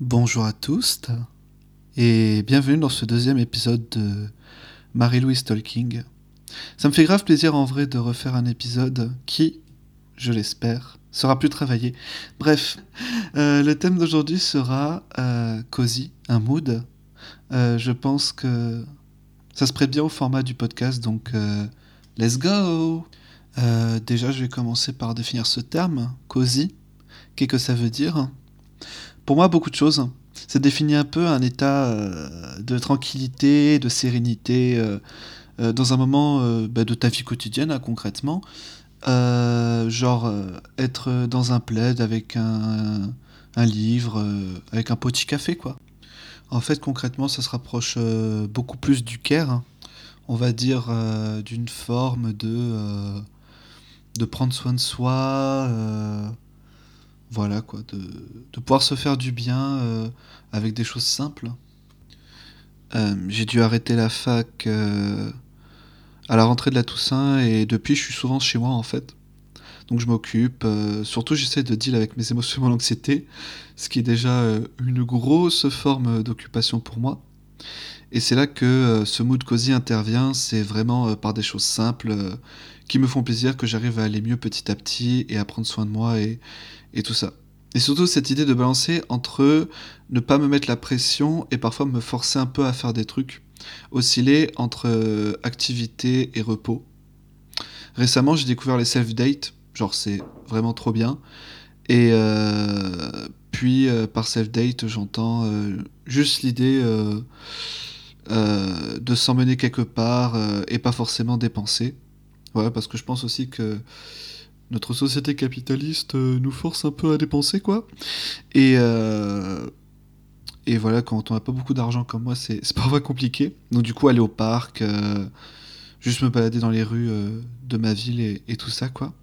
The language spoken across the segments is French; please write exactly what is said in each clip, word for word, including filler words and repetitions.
Bonjour à tous et bienvenue dans ce deuxième épisode de Marie-Louise Talking. Ça me fait grave plaisir en vrai de refaire un épisode qui, je l'espère, sera plus travaillé. Bref, euh, le thème d'aujourd'hui sera euh, cosy, un mood. Euh, je pense que ça se prête bien au format du podcast, donc euh, let's go. euh, Déjà, je vais commencer par définir ce terme, cosy. Qu'est-ce que ça veut dire ? Pour moi, beaucoup de choses. Ça définit un peu un état euh, de tranquillité, de sérénité, euh, euh, dans un moment euh, bah, de ta vie quotidienne, hein, concrètement. Euh, genre euh, être dans un plaid avec un, un livre, euh, avec un petit café, quoi. En fait, concrètement, ça se rapproche euh, beaucoup plus du care, hein. On va dire euh, d'une forme de, euh, de prendre soin de soi... Euh, Voilà quoi, de, de pouvoir se faire du bien euh, avec des choses simples. Euh, j'ai dû arrêter la fac euh, à la rentrée de la Toussaint et depuis je suis souvent chez moi en fait. Donc je m'occupe, euh, surtout j'essaie de deal avec mes émotions et mon anxiété, ce qui est déjà euh, une grosse forme d'occupation pour moi. Et c'est là que euh, ce mood cosy intervient, c'est vraiment euh, par des choses simples euh, qui me font plaisir, que j'arrive à aller mieux petit à petit et à prendre soin de moi et, et tout ça. Et surtout cette idée de balancer entre ne pas me mettre la pression et parfois me forcer un peu à faire des trucs, osciller entre euh, activité et repos. Récemment j'ai découvert les self-dates, genre c'est vraiment trop bien, et euh, puis euh, par self-date j'entends euh, juste l'idée... Euh, Euh, de s'emmener quelque part euh, et pas forcément dépenser. Ouais, parce que je pense aussi que notre société capitaliste euh, nous force un peu à dépenser, quoi. Et, euh, et voilà, quand on n'a pas beaucoup d'argent comme moi, c'est, c'est parfois compliqué. Donc du coup, aller au parc, euh, juste me balader dans les rues euh, de ma ville et, et tout ça, quoi.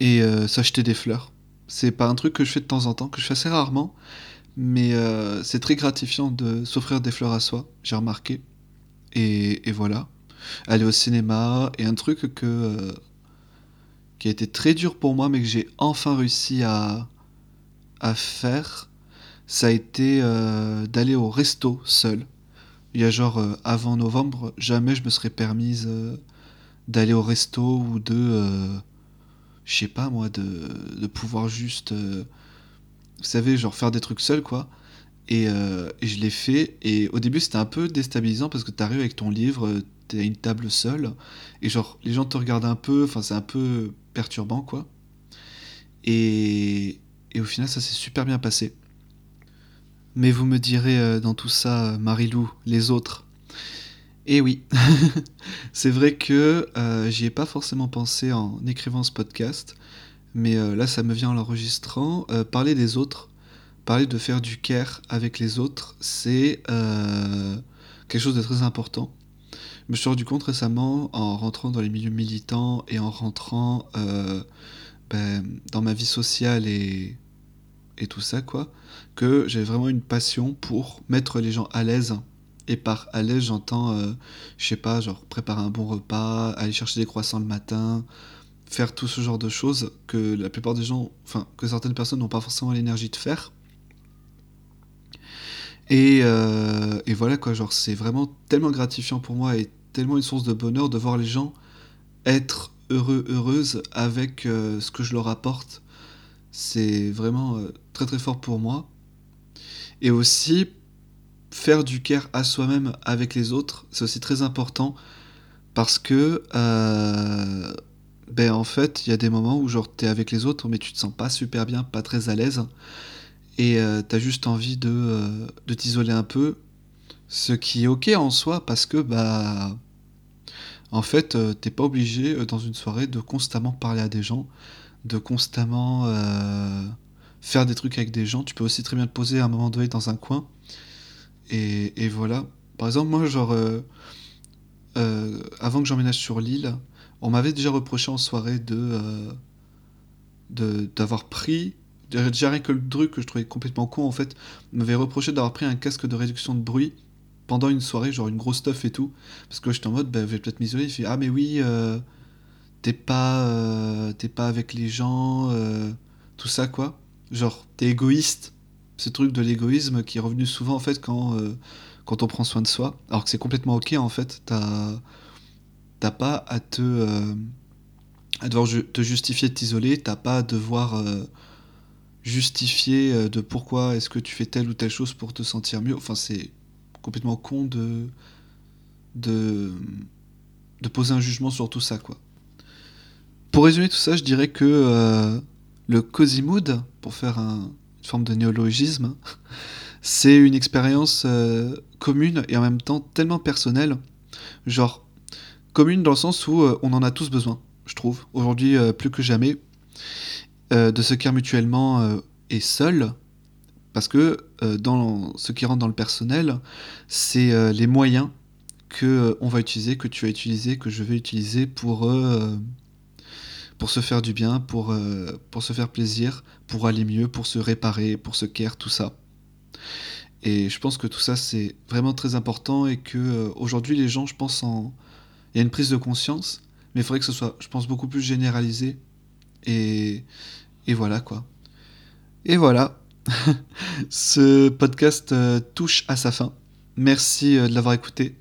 Et euh, s'acheter des fleurs. C'est pas un truc que je fais de temps en temps, que je fais assez rarement. Mais euh, c'est très gratifiant de s'offrir des fleurs à soi, j'ai remarqué. Et, et voilà. Aller au cinéma, et un truc que, euh, qui a été très dur pour moi, mais que j'ai enfin réussi à, à faire, ça a été euh, d'aller au resto seul. Il y a genre, euh, avant novembre, jamais je me serais permise euh, d'aller au resto ou de... Euh, je sais pas moi, de, de pouvoir juste... Euh, Vous savez, genre faire des trucs seul, quoi. Et, euh, et je l'ai fait. Et au début, c'était un peu déstabilisant parce que t'arrives avec ton livre, t'es à une table seule. Et genre, les gens te regardent un peu. Enfin, c'est un peu perturbant, quoi. Et, et au final, ça s'est super bien passé. Mais vous me direz euh, dans tout ça, Marie-Lou, les autres. Eh oui. C'est vrai que euh, j'y ai pas forcément pensé en écrivant ce podcast. Mais euh, là, ça me vient en l'enregistrant. Euh, parler des autres, parler de faire du care avec les autres, c'est euh, quelque chose de très important. Je me suis rendu compte récemment, en rentrant dans les milieux militants et en rentrant euh, ben, dans ma vie sociale et, et tout ça, quoi, que j'avais vraiment une passion pour mettre les gens à l'aise. Et par à l'aise, j'entends, euh, je sais pas, genre préparer un bon repas, aller chercher des croissants le matin... faire tout ce genre de choses que la plupart des gens, enfin, que certaines personnes n'ont pas forcément l'énergie de faire. Et, euh, et voilà quoi, genre, c'est vraiment tellement gratifiant pour moi et tellement une source de bonheur de voir les gens être heureux, heureuses avec euh, ce que je leur apporte. C'est vraiment euh, très très fort pour moi. Et aussi, faire du care à soi-même avec les autres, c'est aussi très important parce que... Euh, Ben en fait, il y a des moments où genre t'es avec les autres, mais tu te sens pas super bien, pas très à l'aise, et euh, t'as juste envie de, euh, de t'isoler un peu, ce qui est ok en soi, parce que bah en fait euh, t'es pas obligé euh, dans une soirée de constamment parler à des gens, de constamment euh, faire des trucs avec des gens. Tu peux aussi très bien te poser à un moment donné dans un coin, et, et voilà. Par exemple moi genre euh, euh, avant que j'emménage sur l'île, on m'avait déjà reproché en soirée de, euh, de d'avoir pris, déjà rien que le truc que je trouvais complètement con en fait, on m'avait reproché d'avoir pris un casque de réduction de bruit pendant une soirée, genre une grosse teuf et tout, parce que j'étais en mode, bah, je vais peut-être m'isoler, il fait, ah mais oui, euh, t'es pas, euh, t'es pas avec les gens, euh, tout ça quoi. genre t'es égoïste, ce truc de l'égoïsme qui est revenu souvent en fait quand, euh, quand on prend soin de soi, alors que c'est complètement ok en fait, t'as, t'as pas à te euh, à devoir ju- te justifier, t'isoler, t'as pas à devoir euh, justifier euh, de pourquoi est-ce que tu fais telle ou telle chose pour te sentir mieux, enfin c'est complètement con de de, de poser un jugement sur tout ça quoi. Pour résumer tout ça, je dirais que euh, le cozy mood, pour faire un, une forme de néologisme, c'est une expérience euh, commune et en même temps tellement personnelle, genre commune dans le sens où euh, on en a tous besoin, je trouve, aujourd'hui euh, plus que jamais, euh, de se care mutuellement euh, et seul, parce que euh, dans ce qui rentre dans le personnel, c'est euh, les moyens que euh, on va utiliser, que tu vas utiliser, que je vais utiliser pour... Euh, pour se faire du bien, pour, euh, pour se faire plaisir, pour aller mieux, pour se réparer, pour se care, tout ça. Et je pense que tout ça, c'est vraiment très important et que euh, aujourd'hui les gens, je pense, en... il y a une prise de conscience, mais il faudrait que ce soit, je pense, beaucoup plus généralisé. Et, et voilà, quoi. Et voilà, ce podcast euh, touche à sa fin. Merci euh, de l'avoir écouté.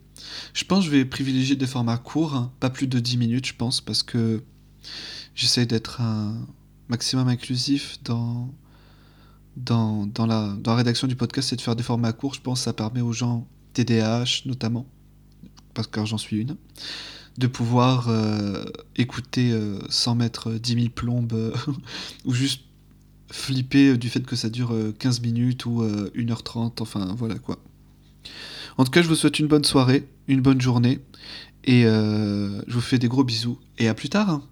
Je pense que je vais privilégier des formats courts, hein, pas plus de dix minutes, je pense, parce que j'essaie d'être un maximum inclusif dans, dans, dans, la, dans la rédaction du podcast et de faire des formats courts. Je pense que ça permet aux gens T D A H notamment, parce que j'en suis une, de pouvoir euh, écouter euh, sans mettre dix mille plombes euh, ou juste flipper du fait que ça dure quinze minutes ou euh, une heure trente, enfin voilà quoi. En tout cas, je vous souhaite une bonne soirée, une bonne journée et euh, je vous fais des gros bisous et à plus tard hein.